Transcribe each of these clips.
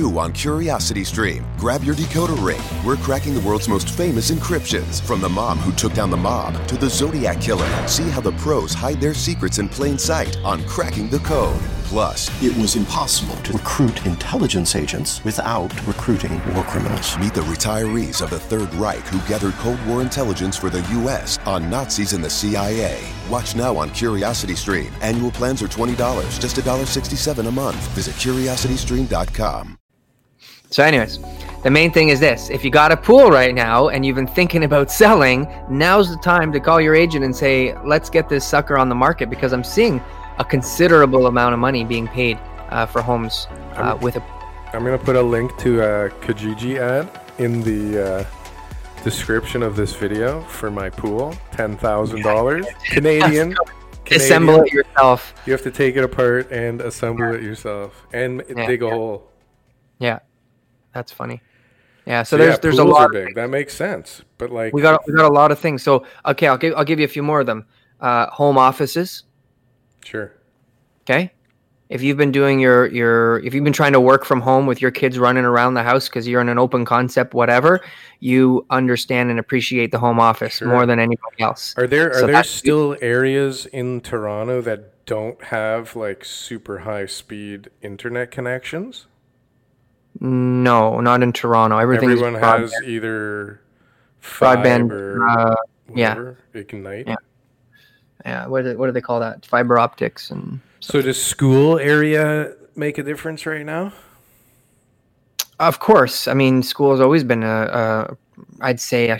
new on CuriosityStream. Grab your decoder ring. We're cracking the world's most famous encryptions, from the mom who took down the mob to the Zodiac killer. See how the pros hide their secrets in plain sight on Cracking the Code. Plus, it was impossible to recruit intelligence agents without recruiting war criminals. Meet the retirees of the Third Reich who gathered Cold War intelligence for the U.S. on Nazis and the CIA. Watch now on CuriosityStream. Annual plans are $20, just $1.67 a month. Visit CuriosityStream.com. So anyways, the main thing is this. If you got a pool right now and you've been thinking about selling, now's the time to call your agent and say, let's get this sucker on the market, because I'm seeing a considerable amount of money being paid for homes with a... I'm going to put a link to a Kijiji ad in the description of this video for my pool. $10,000 Canadian. Assemble it yourself. You have to take it apart and assemble it yourself and dig a hole. Yeah, that's funny. Yeah, so there's a lot. Big. That makes sense, but like we got a lot of things. So okay, I'll give you a few more of them. Home offices. Sure. Okay. If you've been doing if you've been trying to work from home with your kids running around the house because you're in an open concept, whatever, you understand and appreciate the home office more than anybody else. Are there still areas in Toronto that don't have like super high speed internet connections? No, not in Toronto. Everyone has either broadband or whatever, Ignite. Yeah. Yeah, what do they call that? Fiber optics and stuff. So does school area make a difference right now? Of course. I mean, school has always been a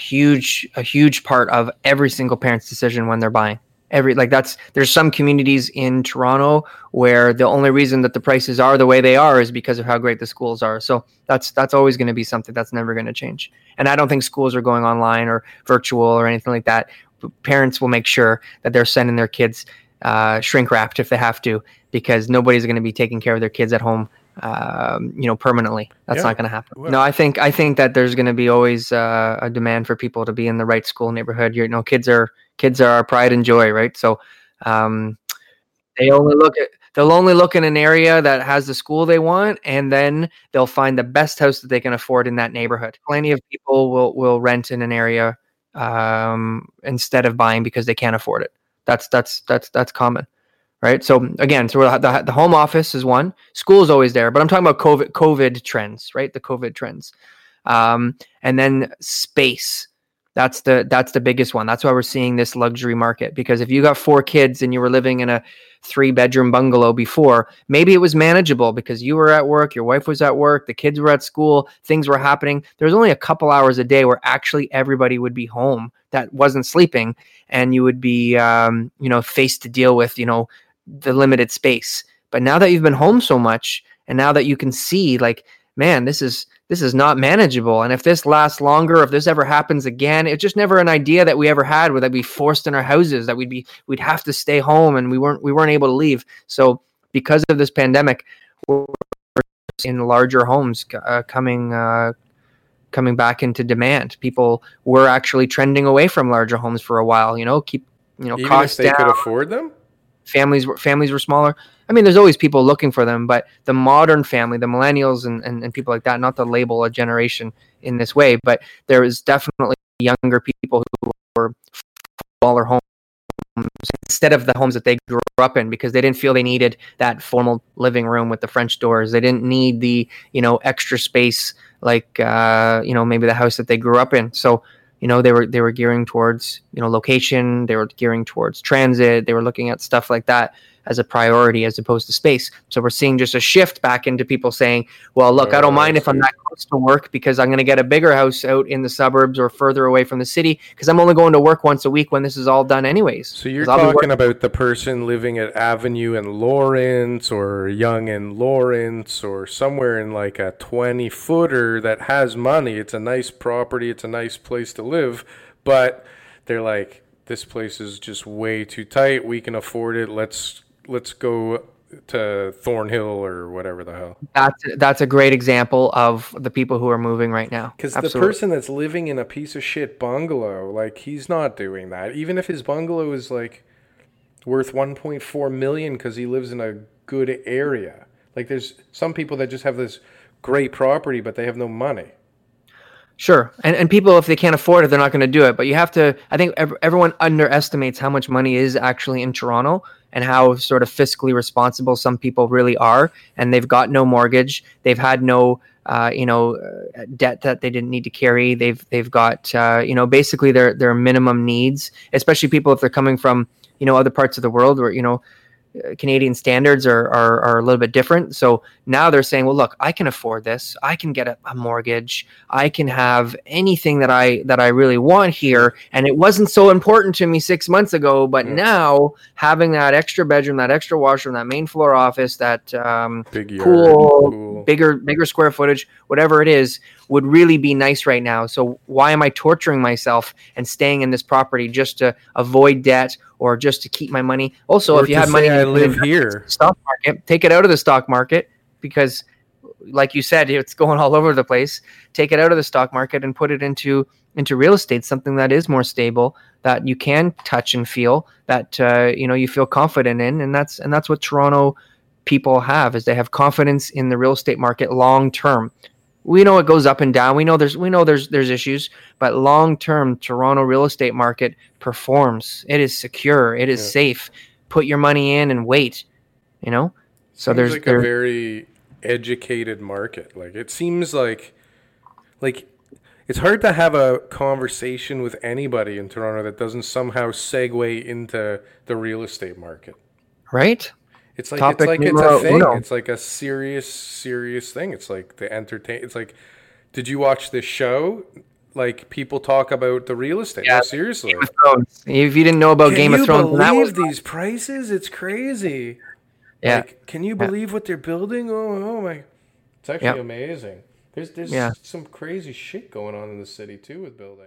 huge part of every single parent's decision when they're buying. There's some communities in Toronto where the only reason that the prices are the way they are is because of how great the schools are. So that's always going to be something that's never going to change. And I don't think schools are going online or virtual or anything like that. Parents will make sure that they're sending their kids shrink wrapped if they have to, because nobody's going to be taking care of their kids at home, permanently. That's not going to happen. Well, no, I think that there's going to be always a demand for people to be in the right school neighborhood. You know, kids are our pride and joy, right? So they'll only look in an area that has the school they want, and then they'll find the best house that they can afford in that neighborhood. Plenty of people will rent in an area instead of buying because they can't afford it. That's common, right? So again, the home office is one. School is always there, but I'm talking about COVID trends, right? The COVID trends, and then space. That's the biggest one. That's why we're seeing this luxury market, because if you got four kids and you were living in a 3-bedroom bungalow before, maybe it was manageable because you were at work, your wife was at work, the kids were at school, things were happening. There was only a couple hours a day where actually everybody would be home that wasn't sleeping, and you would be, faced to deal with, the limited space. But now that you've been home so much, and now that you can see, like, man, this is not manageable. And if this lasts longer, if this ever happens again, it's just never an idea that we ever had where that we'd be forced in our houses, that we'd have to stay home and we weren't able to leave. So because of this pandemic, we're in larger homes coming back into demand. People were actually trending away from larger homes for a while, even costs down. Even if they could afford them? Families were smaller. I mean, there's always people looking for them, but the modern family, the millennials and people like that, not to label a generation in this way, but there is definitely younger people who were smaller homes instead of the homes that they grew up in, because they didn't feel they needed that formal living room with the French doors. They didn't need the, extra space like, maybe the house that they grew up in. So, they were gearing towards, location, they were gearing towards transit, they were looking at stuff like that as a priority as opposed to space. So we're seeing just a shift back into people saying, well, look, I don't mind if I'm not close to work because I'm going to get a bigger house out in the suburbs or further away from the city because I'm only going to work once a week when this is all done anyways. So you're talking about the person living at Avenue and Lawrence or Yonge and Lawrence or somewhere in like a 20-footer that has money. It's a nice property. It's a nice place to live. But they're like, this place is just way too tight. We can afford it. Let's go to Thornhill or whatever the hell. That's a great example of the people who are moving right now. Because the person that's living in a piece of shit bungalow, like, he's not doing that. Even if his bungalow is like worth $1.4 million because he lives in a good area. Like, there's some people that just have this great property, but they have no money. Sure. And people, if they can't afford it, they're not going to do it. But you have to, I think everyone underestimates how much money is actually in Toronto and how sort of fiscally responsible some people really are. And they've got no mortgage. They've had no, debt that they didn't need to carry. They've got, basically their minimum needs, especially people if they're coming from, other parts of the world where, Canadian standards are a little bit different. So now they're saying, well, look, I can afford this. I can get a mortgage. I can have anything that I really want here. And it wasn't so important to me 6 months ago, but now having that extra bedroom, that extra washroom, that main floor office, that pool, bigger square footage, whatever it is, would really be nice right now. So why am I torturing myself and staying in this property just to avoid debt or just to keep my money? Also, or if you have money, live here. Stock market, take it out of the stock market, because like you said, it's going all over the place. Take it out of the stock market and put it into real estate, something that is more stable, that you can touch and feel, that you feel confident in, and that's what Toronto people have, is they have confidence in the real estate market long term. We know it goes up and down. We know there's issues, but long term, Toronto real estate market performs. It is secure. It is safe. Put your money in and wait. So seems there's a very educated market. Like it seems like it's hard to have a conversation with anybody in Toronto that doesn't somehow segue into the real estate market. Right. It's like it's a thing. Uno. It's like a serious thing. It's like the entertain. It's like, did you watch this show? Like people talk about the real estate. Yeah, no, seriously. If you didn't know about Game of Thrones, can you believe these prices? It's crazy. Yeah. Like, can you believe what they're building? Oh my! It's actually amazing. There's some crazy shit going on in the city too with building.